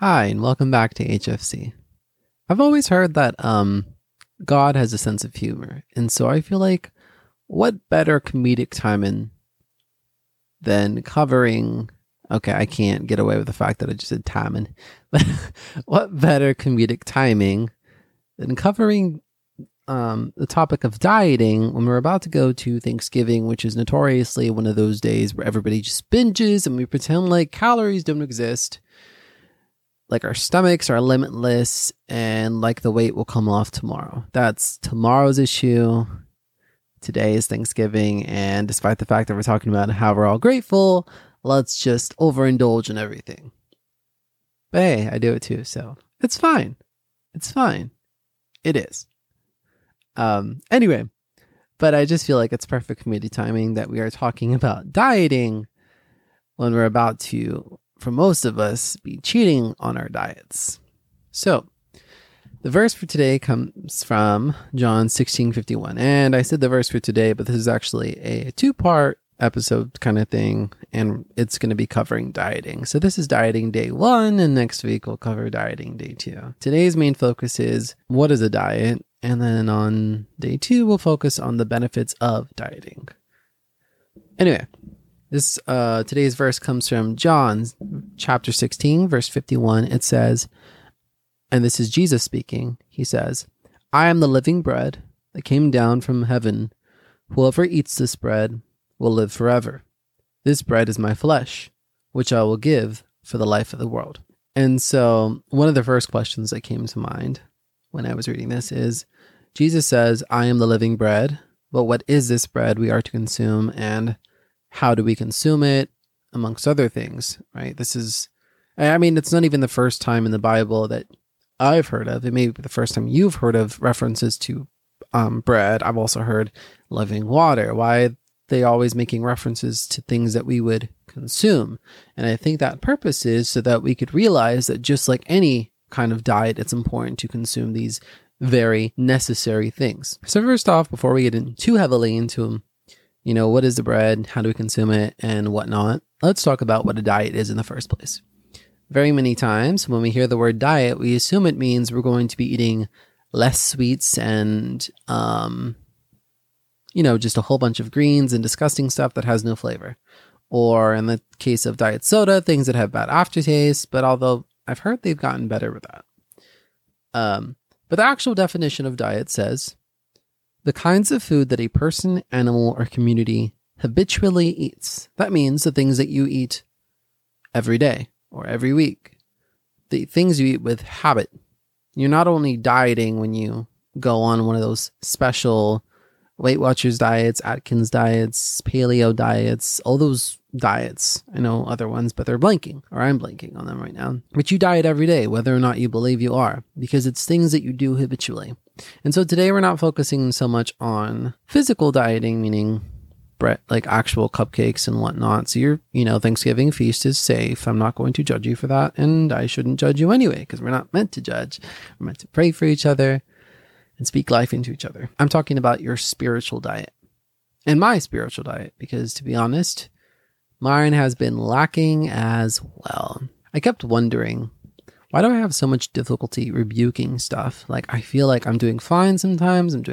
Hi, and welcome back to HFC. I've always heard that God has a sense of humor, and so I feel like what better comedic timing than covering... Okay, I can't get away with the fact that I just said timing. But what better comedic timing than covering the topic of dieting when we're about to go to Thanksgiving, which is notoriously one of those days where everybody just binges and we pretend like calories don't exist. Like our stomachs are limitless and like the weight will come off tomorrow. That's tomorrow's issue. Today is Thanksgiving. And despite the fact that we're talking about how we're all grateful, let's just overindulge in everything. But hey, I do it too. So it's fine. It's fine. It is. Anyway, but I just feel like it's perfect community timing that we are talking about dieting when we're about to, for most of us, be cheating on our diets. So the verse for today comes from John 16:51. And I said the verse for today, but this is actually a two-part episode kind of thing, and it's going to be covering dieting. So this is dieting day 1, and next week we'll cover dieting day 2. Today's main focus is what is a diet, and then on day 2 we'll focus on the benefits of dieting. Anyway, this today's verse comes from John chapter 16, verse 51. It says, and this is Jesus speaking, he says, "I am the living bread that came down from heaven. Whoever eats this bread will live forever. This bread is my flesh, which I will give for the life of the world." And so one of the first questions that came to mind when I was reading this is, Jesus says, "I am the living bread," but what is this bread we are to consume, and how do we consume it, amongst other things, right? This is, I mean, it's not even the first time in the Bible that I've heard of. It may be the first time you've heard of references to bread. I've also heard living water. Why are they always making references to things that we would consume? And I think that purpose is so that we could realize that just like any kind of diet, it's important to consume these very necessary things. So first off, before we get in too heavily into them, you know, what is the bread? How do we consume it and whatnot? Let's talk about what a diet is in the first place. Very many times when we hear the word diet, we assume it means we're going to be eating less sweets and, you know, just a whole bunch of greens and disgusting stuff that has no flavor. Or in the case of diet soda, things that have bad aftertaste. But although I've heard they've gotten better with that. But the actual definition of diet says, the kinds of food that a person, animal, or community habitually eats. That means the things that you eat every day or every week. The things you eat with habit. You're not only dieting when you go on one of those special Weight Watchers diets, Atkins diets, paleo diets, all those diets. I know other ones, but they're blanking, or I'm blanking on them right now. But you diet every day, whether or not you believe you are, because it's things that you do habitually. And so today we're not focusing so much on physical dieting, meaning bread, like actual cupcakes and whatnot. So your, you know, Thanksgiving feast is safe. I'm not going to judge you for that. And I shouldn't judge you anyway, because we're not meant to judge. We're meant to pray for each other and speak life into each other. I'm talking about your spiritual diet and my spiritual diet, because to be honest, mine has been lacking as well. I kept wondering, why do I have so much difficulty rebuking stuff? Like, I feel like I'm doing fine sometimes, and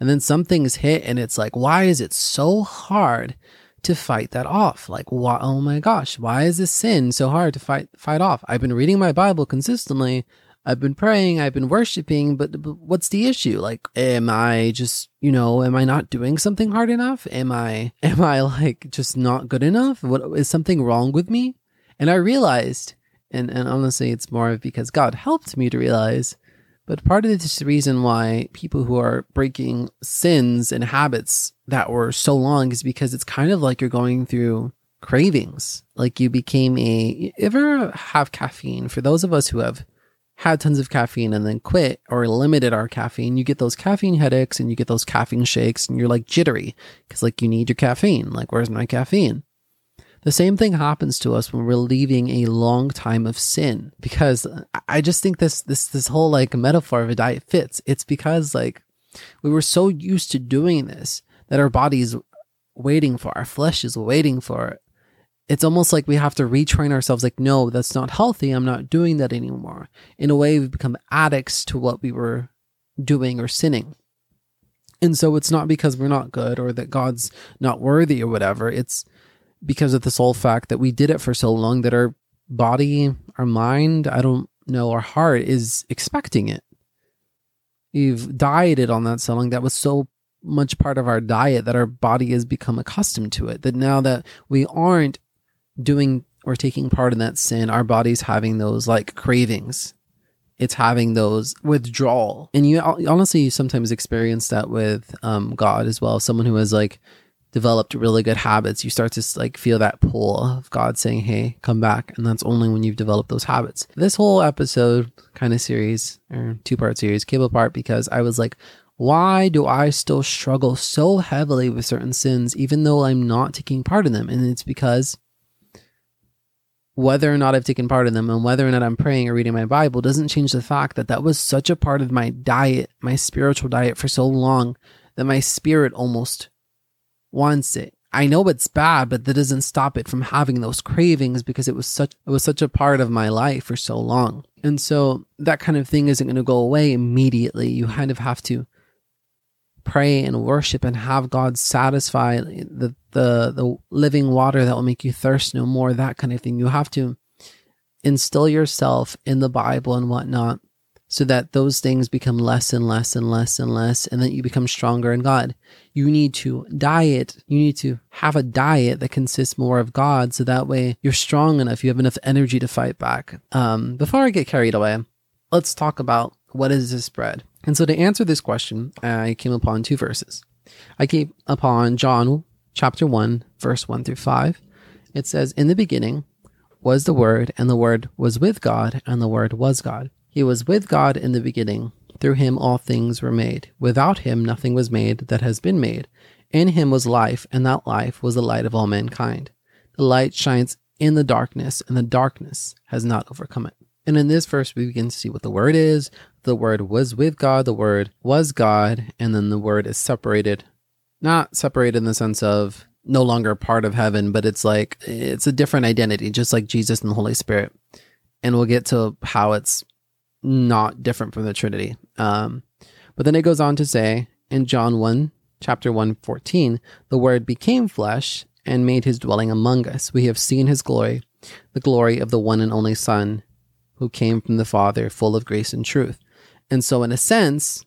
then some things hit, and it's like, why is it so hard to fight that off? Like, why, oh my gosh, why is this sin so hard to fight off? I've been reading my Bible consistently, I've been praying, I've been worshiping, but what's the issue? Like, am I just, you know, am I not doing something hard enough? Am I like just not good enough? What is something wrong with me? And I realized... And honestly, it's more because God helped me to realize, but part of this reason why people who are breaking sins and habits that were so long is because it's kind of like you're going through cravings. Like you became a, ever have caffeine? For those of us who have had tons of caffeine and then quit or limited our caffeine, you get those caffeine headaches and you get those caffeine shakes and you're like jittery because like you need your caffeine. Like, where's my caffeine? The same thing happens to us when we're leaving a long time of sin, because I just think this whole like metaphor of a diet fits. It's because like we were so used to doing this that our body's waiting for, our flesh is waiting for it. it's almost like we have to retrain ourselves, like, no, that's not healthy. I'm not doing that anymore. In a way, we become addicts to what we were doing or sinning. And so it's not because we're not good or that God's not worthy or whatever. It's because of the sole fact that we did it for so long that our body, our mind, I don't know, our heart is expecting it. You've dieted on that so long. That was so much part of our diet that our body has become accustomed to it. That now that we aren't doing or taking part in that sin, our body's having those like cravings. It's having those withdrawal. And you honestly sometimes experience that with God as well. Someone who has like developed really good habits, you start to like feel that pull of God saying, hey, come back. And that's only when you've developed those habits. This whole episode kind of series or 2-part series came apart because I was like, why do I still struggle so heavily with certain sins, even though I'm not taking part in them? And it's because whether or not I've taken part in them and whether or not I'm praying or reading my Bible doesn't change the fact that that was such a part of my diet, my spiritual diet for so long that my spirit almost wants it. I know it's bad, but that doesn't stop it from having those cravings because it was such a part of my life for so long. And so that kind of thing isn't going to go away immediately. You kind of have to pray and worship and have God satisfy the living water that will make you thirst no more, that kind of thing. You have to instill yourself in the Bible and whatnot so that those things become less and less and less and less, and that you become stronger in God. You need to diet. You need to have a diet that consists more of God so that way you're strong enough, you have enough energy to fight back. Before I get carried away, let's talk about what is this bread? And so to answer this question, I came upon 2 verses. I came upon John chapter 1, verse 1-5. It says, "In the beginning was the Word, and the Word was with God, and the Word was God. He was with God in the beginning. Through him all things were made. Without him nothing was made that has been made. In him was life, and that life was the light of all mankind. The light shines in the darkness, and the darkness has not overcome it." And in this verse, we begin to see what the Word is. The Word was with God, the Word was God, and then the Word is separated. Not separated in the sense of no longer part of heaven, but it's like, it's a different identity, just like Jesus and the Holy Spirit. And we'll get to how it's not different from the Trinity. But then it goes on to say, in John 1, chapter 1:14, "The Word became flesh and made his dwelling among us. We have seen his glory, the glory of the one and only Son, who came from the Father, full of grace and truth." And so in a sense,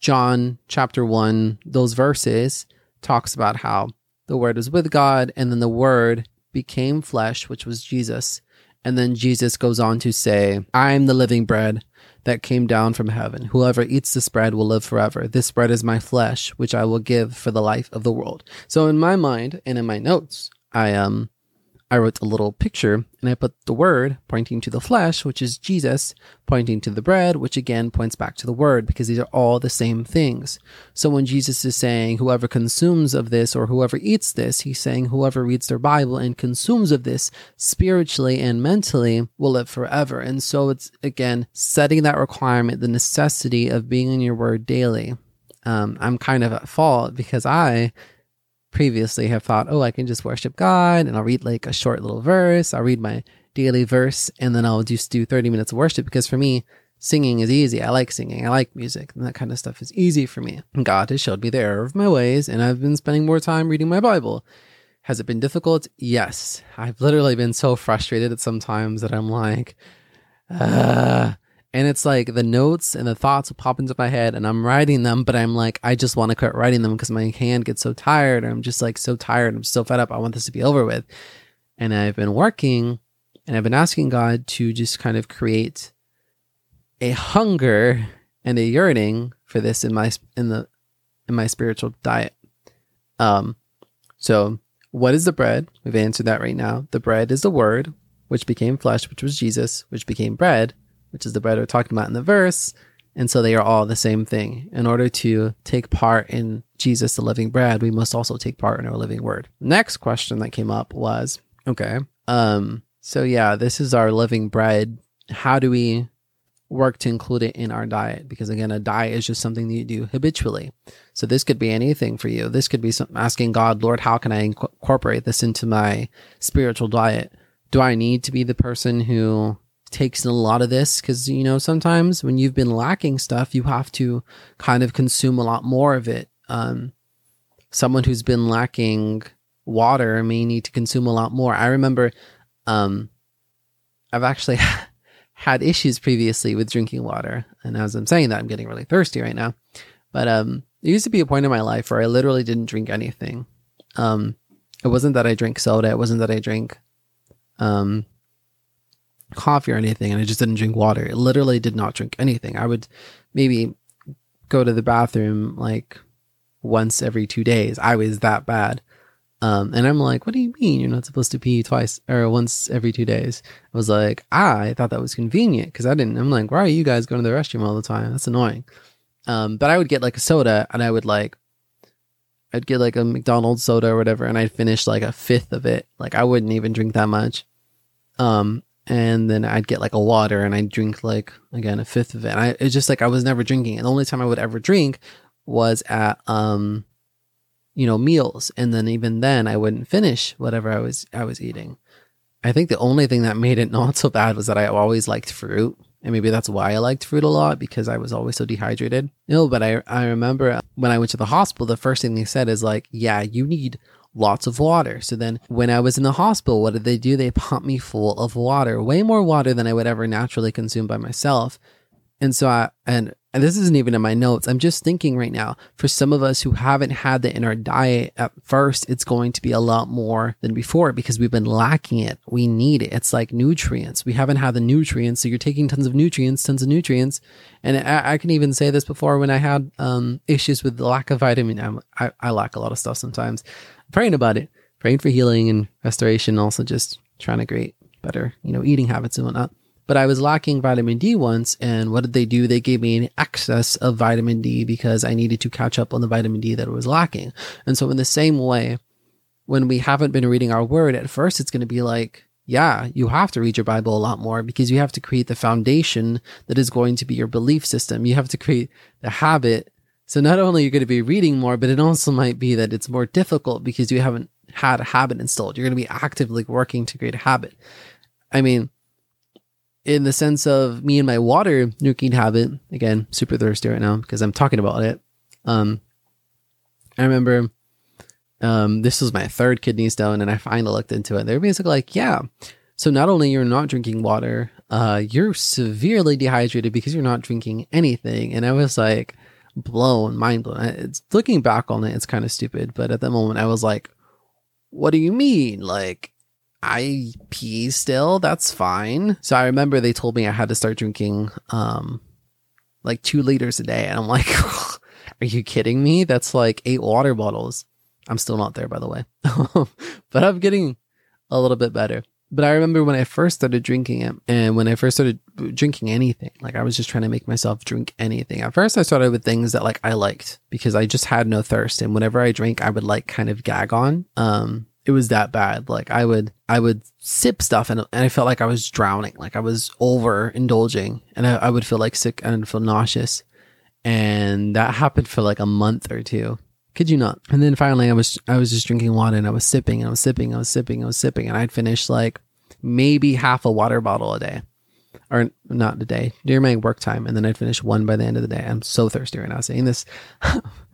John chapter 1, those verses, talks about how the Word was with God, and then the Word became flesh, which was Jesus. And then Jesus goes on to say, "I am the living bread that came down from heaven. Whoever eats this bread will live forever. This bread is my flesh, which I will give for the life of the world." So in my mind and in my notes, I wrote a little picture, and I put the Word pointing to the flesh, which is Jesus, pointing to the bread, which again points back to the Word, because these are all the same things. So when Jesus is saying, whoever consumes of this or whoever eats this, he's saying whoever reads their Bible and consumes of this spiritually and mentally will live forever. And so it's, again, setting that requirement, the necessity of being in your Word daily. I'm kind of at fault because I previously have thought, I can just worship God and I'll read like a short little verse. I'll read my daily verse and then I'll just do 30 minutes of worship, because for me, singing is easy. I like singing. I like music, and that kind of stuff is easy for me. And God has showed me the error of my ways, and I've been spending more time reading my Bible. Has it been difficult? Yes. I've literally been so frustrated at some times that I'm like, and it's like the notes and the thoughts will pop into my head and I'm writing them, but I'm like, I just want to quit writing them because my hand gets so tired, or I'm just like so tired. I'm so fed up. I want this to be over with. And I've been working, and I've been asking God to just kind of create a hunger and a yearning for this in my spiritual diet. So what is the bread? We've answered that right now. The bread is the Word, which became flesh, which was Jesus, which became bread, which is the bread we're talking about in the verse. And so they are all the same thing. In order to take part in Jesus, the living bread, we must also take part in our living Word. Next question that came up was, this is our living bread. How do we work to include it in our diet, because again, a diet is just something that you do habitually. So this could be anything for you. This could be asking God, Lord, how can I incorporate this into my spiritual diet? Do I need to be the person who takes a lot of this? Because, you know, sometimes when you've been lacking stuff, you have to kind of consume a lot more of it. Someone who's been lacking water may need to consume a lot more. I remember I've actually had issues previously with drinking water. And as I'm saying that, I'm getting really thirsty right now. But it used to be a point in my life where I literally didn't drink anything. It wasn't that I drank soda. It wasn't that I drank coffee or anything, and I just didn't drink water. I literally did not drink anything. I would maybe go to the bathroom like once every 2 days. I was that bad. And I'm like, what do you mean you're not supposed to pee twice or once every 2 days? I was like, I thought that was convenient because I'm like, why are you guys going to the restroom all the time? That's annoying. But I would get like a soda, and I'd get like a McDonald's soda or whatever, and I'd finish like a fifth of it. Like I wouldn't even drink that much. And then I'd get like a water, and I'd drink like, again, a fifth of it. And it's just like, I was never drinking. And the only time I would ever drink was at, meals. And then even then I wouldn't finish whatever I was eating. I think the only thing that made it not so bad was that I always liked fruit. And maybe that's why I liked fruit a lot, because I was always so dehydrated. No, but I remember when I went to the hospital, the first thing they said is like, yeah, you need lots of water. So then when I was in the hospital, what did they do? They pumped me full of water, way more water than I would ever naturally consume by myself. And so and this isn't even in my notes. I'm just thinking right now, for some of us who haven't had that in our diet at first, it's going to be a lot more than before because we've been lacking it. We need it. It's like nutrients. We haven't had the nutrients. So you're taking tons of nutrients. And I can even say this before when I had issues with the lack of vitamin. I lack a lot of stuff sometimes. I'm praying about it, praying for healing and restoration, also just trying to create better, eating habits and whatnot. But I was lacking vitamin D once, and what did they do? They gave me an excess of vitamin D because I needed to catch up on the vitamin D that I was lacking. And so in the same way, when we haven't been reading our word, at first it's going to be like, yeah, you have to read your Bible a lot more because you have to create the foundation that is going to be your belief system. You have to create the habit. So not only are you going to be reading more, but it also might be that it's more difficult because you haven't had a habit installed. You're going to be actively working to create a habit. I mean, in the sense of me and my water nuking habit, again, super thirsty right now because I'm talking about it. I remember this was my third kidney stone, and I finally looked into it. They're basically like, yeah, so not only you're not drinking water, you're severely dehydrated because you're not drinking anything. And I was like mind blown. It's, looking back on it, it's kind of stupid. But at that moment I was like, what do you mean? Like, I pee still, that's fine. So I remember they told me I had to start drinking like 2 liters a day. And I'm like, are you kidding me? That's like 8 water bottles. I'm still not there, by the way. But I'm getting a little bit better. But I remember when I first started drinking it, and when I first started drinking anything, like I was just trying to make myself drink anything. At first I started with things that like I liked because I just had no thirst. And whenever I drank, I would like kind of gag on. It was that bad. Like I would sip stuff and I felt like I was drowning. Like I was overindulging, and I would feel like sick and feel nauseous. And that happened for like a month or two. Could you not? And then finally I was just drinking water, and I was sipping, and I'd finish like maybe half a water bottle a day, or not a day, during my work time. And then I'd finish one by the end of the day. I'm so thirsty right now saying this.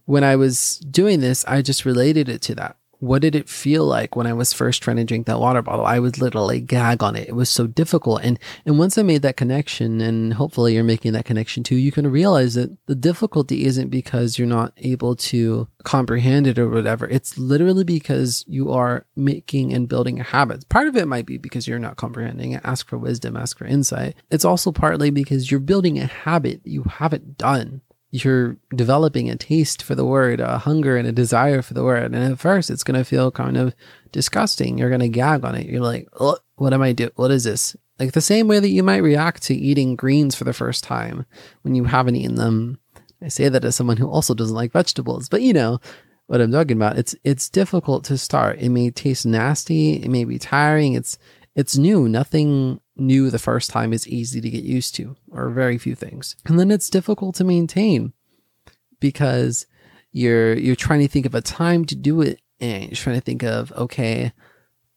When I was doing this, I just related it to that. What did it feel like when I was first trying to drink that water bottle? I would literally gag on it. It was so difficult. And once I made that connection, and hopefully you're making that connection too, you can realize that the difficulty isn't because you're not able to comprehend it or whatever. It's literally because you are making and building a habit. Part of it might be because you're not comprehending it. Ask for wisdom, ask for insight. It's also partly because you're building a habit you haven't done. You're developing a taste for the word, a hunger and a desire for the word. And at first it's going to feel kind of disgusting. You're going to gag on it. You're like, oh, what am I doing? What is this? Like the same way that you might react to eating greens for the first time when you haven't eaten them. I say that as someone who also doesn't like vegetables, but you know what I'm talking about. It's difficult to start. It may taste nasty. It may be tiring. It's new. Nothing new the first time is easy to get used to, or very few things. And then it's difficult to maintain because you're trying to think of a time to do it, and you're trying to think of, okay,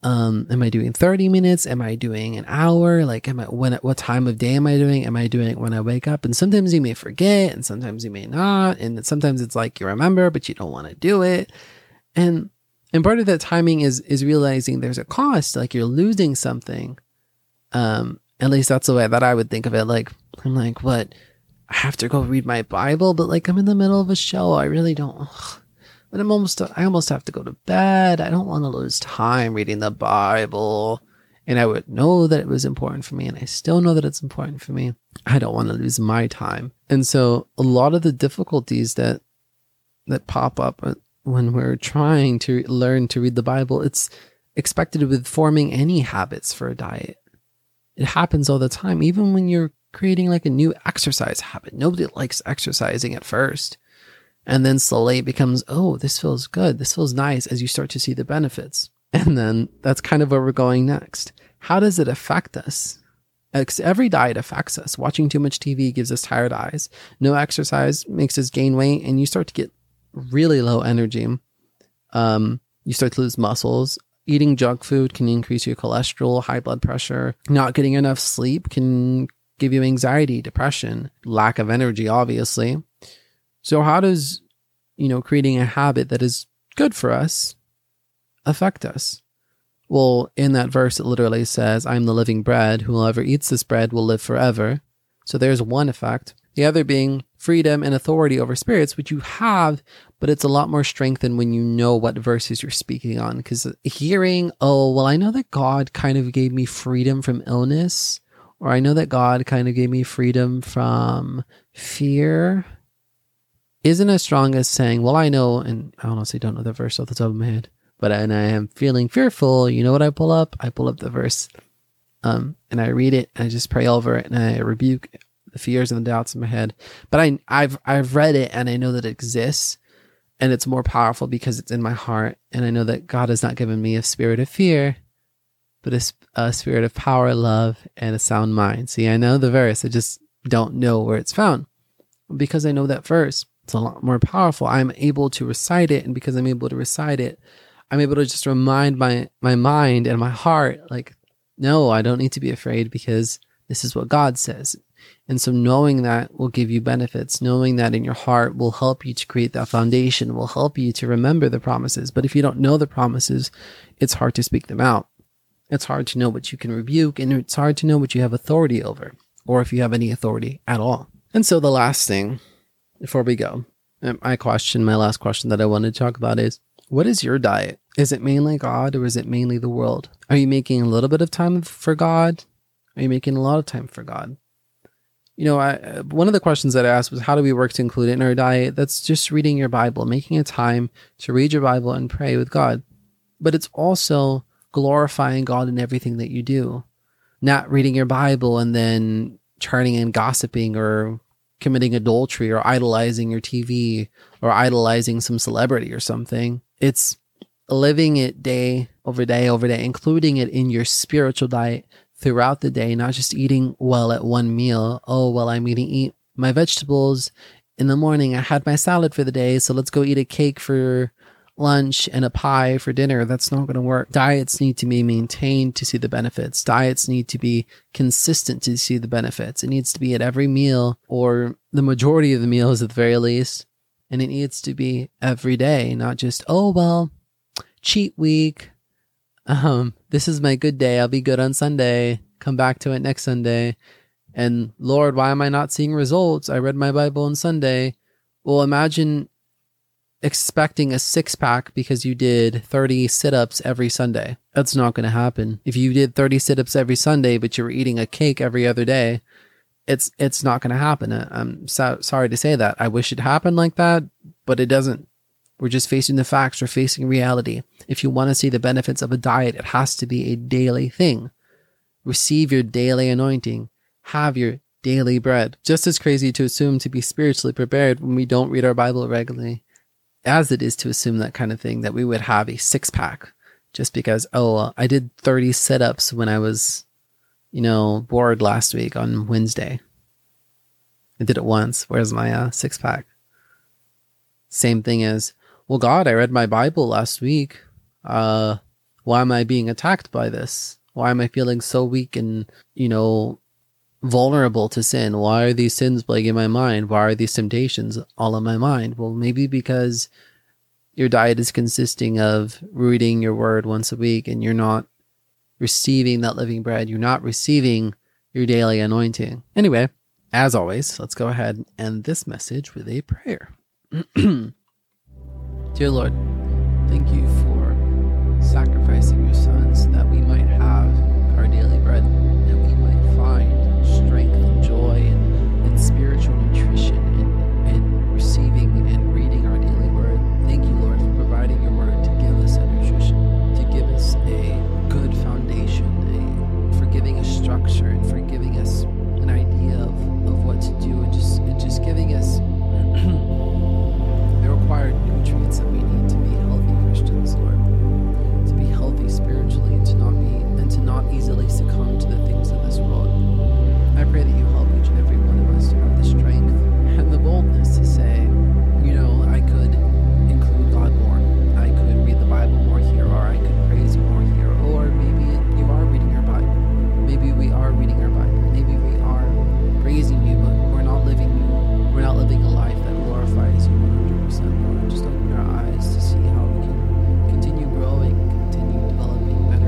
am I doing 30 minutes? Am I doing an hour? Like, what time of day am I doing? Am I doing it when I wake up? And sometimes you may forget, and sometimes you may not. And sometimes it's like you remember, but you don't want to do it. And part of that timing is realizing there's a cost, like you're losing something. At least that's the way that I would think of it. Like, I'm like, what? I have to go read my Bible, but like I'm in the middle of a show. I really don't. Ugh. But I almost have to go to bed. I don't want to lose time reading the Bible. And I would know that it was important for me, and I still know that it's important for me. I don't want to lose my time. And so a lot of the difficulties that pop up when we're trying to learn to read the Bible, it's expected with forming any habits for a diet. It happens all the time, even when you're creating like a new exercise habit. Nobody likes exercising at first. And then slowly it becomes, oh, this feels good. This feels nice, as you start to see the benefits. And then that's kind of where we're going next. How does it affect us? Every diet affects us. Watching too much TV gives us tired eyes. No exercise makes us gain weight, and you start to get really low energy. You start to lose muscles. Eating junk food can increase your cholesterol, high blood pressure. Not getting enough sleep can give you anxiety, depression, lack of energy, obviously. So how does, creating a habit that is good for us affect us? Well, in that verse, it literally says, I'm the living bread. Whoever eats this bread will live forever. So there's one effect. The other being freedom and authority over spirits, which you have, but it's a lot more strengthened when you know what verses you're speaking on. Because hearing, oh, well, I know that God kind of gave me freedom from illness, or I know that God kind of gave me freedom from fear, isn't as strong as saying, well, I know, and I honestly don't know the verse off the top of my head, but and I am feeling fearful. You know what I pull up? I pull up the verse and I read it, and I just pray over it, and I rebuke the fears and the doubts in my head. But I've read it, and I know that it exists, and it's more powerful because it's in my heart. And I know that God has not given me a spirit of fear, but a spirit of power, love, and a sound mind. See, I know the verse. I just don't know where it's found. Because I know that verse, it's a lot more powerful. I'm able to recite it. And because I'm able to recite it, I'm able to just remind my mind and my heart, like, no, I don't need to be afraid because this is what God says. And so knowing that will give you benefits. Knowing that in your heart will help you to create that foundation, will help you to remember the promises. But if you don't know the promises, it's hard to speak them out. It's hard to know what you can rebuke, and it's hard to know what you have authority over, or if you have any authority at all. And so the last thing before we go, my last question that I wanted to talk about is, what is your diet? Is it mainly God, or is it mainly the world? Are you making a little bit of time for God? Are you making a lot of time for God? One of the questions that I asked was, how do we work to include it in our diet? That's just reading your Bible, making a time to read your Bible and pray with God. But it's also glorifying God in everything that you do, not reading your Bible and then turning and gossiping or committing adultery or idolizing your TV or idolizing some celebrity or something. It's living it day over day over day, including it in your spiritual diet throughout the day, not just eating well at one meal. Oh, well, I'm going to eat my vegetables in the morning. I had my salad for the day, so let's go eat a cake for lunch and a pie for dinner. That's not going to work. Diets need to be maintained to see the benefits. Diets need to be consistent to see the benefits. It needs to be at every meal, or the majority of the meals at the very least. And it needs to be every day, not just, oh, well, cheat week. This is my good day. I'll be good on Sunday. Come back to it next Sunday. And Lord, why am I not seeing results? I read my Bible on Sunday. Well, imagine expecting a six-pack because you did 30 sit-ups every Sunday. That's not going to happen. If you did 30 sit-ups every Sunday, but you were eating a cake every other day, it's not going to happen. I'm sorry to say that. I wish it happened like that, but it doesn't. We're just facing the facts. We're facing reality. If you want to see the benefits of a diet, it has to be a daily thing. Receive your daily anointing. Have your daily bread. Just as crazy to assume to be spiritually prepared when we don't read our Bible regularly as it is to assume that kind of thing, that we would have a six-pack just because, I did 30 sit-ups when I was bored last week on Wednesday. I did it once. Where's my six pack? Same thing as, well, God, I read my Bible last week. Why am I being attacked by this? Why am I feeling so weak and, vulnerable to sin? Why are these sins plaguing my mind? Why are these temptations all in my mind? Well, maybe because your diet is consisting of reading your word once a week and you're not receiving that living bread. You're not receiving your daily anointing. Anyway, as always, let's go ahead and end this message with a prayer. Dear Lord, thank you for sacrificing your Son so that we might have our daily bread, that we might find strength and joy and spiritual nutrition and receiving and reading our daily word. Thank you, Lord, for providing your word to give us that nutrition, to give us a good foundation, for giving us structure and for giving us an idea of what to do and just giving us the required nutrients that we need to be healthy Christians, Lord, to be healthy spiritually and to not easily succumb to the things of this world. I pray that you help each and every one of us to have the strength and the boldness to say, I could include God more. I could read the Bible more here, or I could praise you more here, or maybe you are reading your Bible. Maybe we are reading our Bible. Maybe we are praising you, but we're not living a life that glorifies you 100%, Lord. Just open our eyes to see how we can continue growing, continue developing better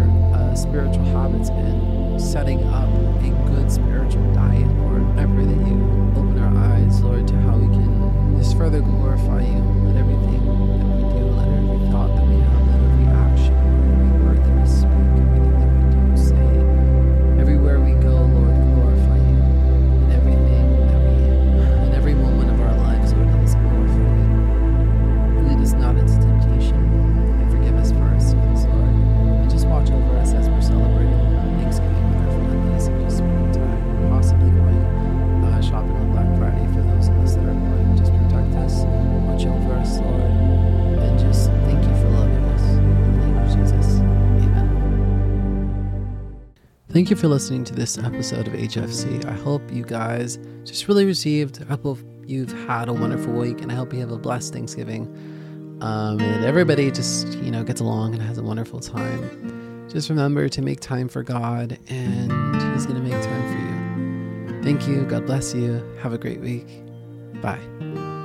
spiritual habits and setting up a good spiritual diet, Lord. I pray that you open our eyes, Lord, to how we can just further glorify you. Let everything that we do, let every thought that we have, let every action, let every word that we speak, everything that we do, say, everywhere we go, Lord, glorify you. Every moment of our lives, Lord, help us glorify you. Lead us not into temptation, and forgive us for our sins, Lord. And just watch over us as we're celebrating Thanksgiving with our families and just spending time, possibly going shopping on Black Friday for those of us that are going. Just protect us, watch over us, Lord, and just thank you for loving us. In the name of Jesus, amen. Thank you for listening to this episode of HFC. I hope you guys just really received. I hope you've had a wonderful week, and I hope you have a blessed Thanksgiving. And everybody just, gets along and has a wonderful time. Just remember to make time for God, and He's going to make time for you. Thank you. God bless you. Have a great week. Bye.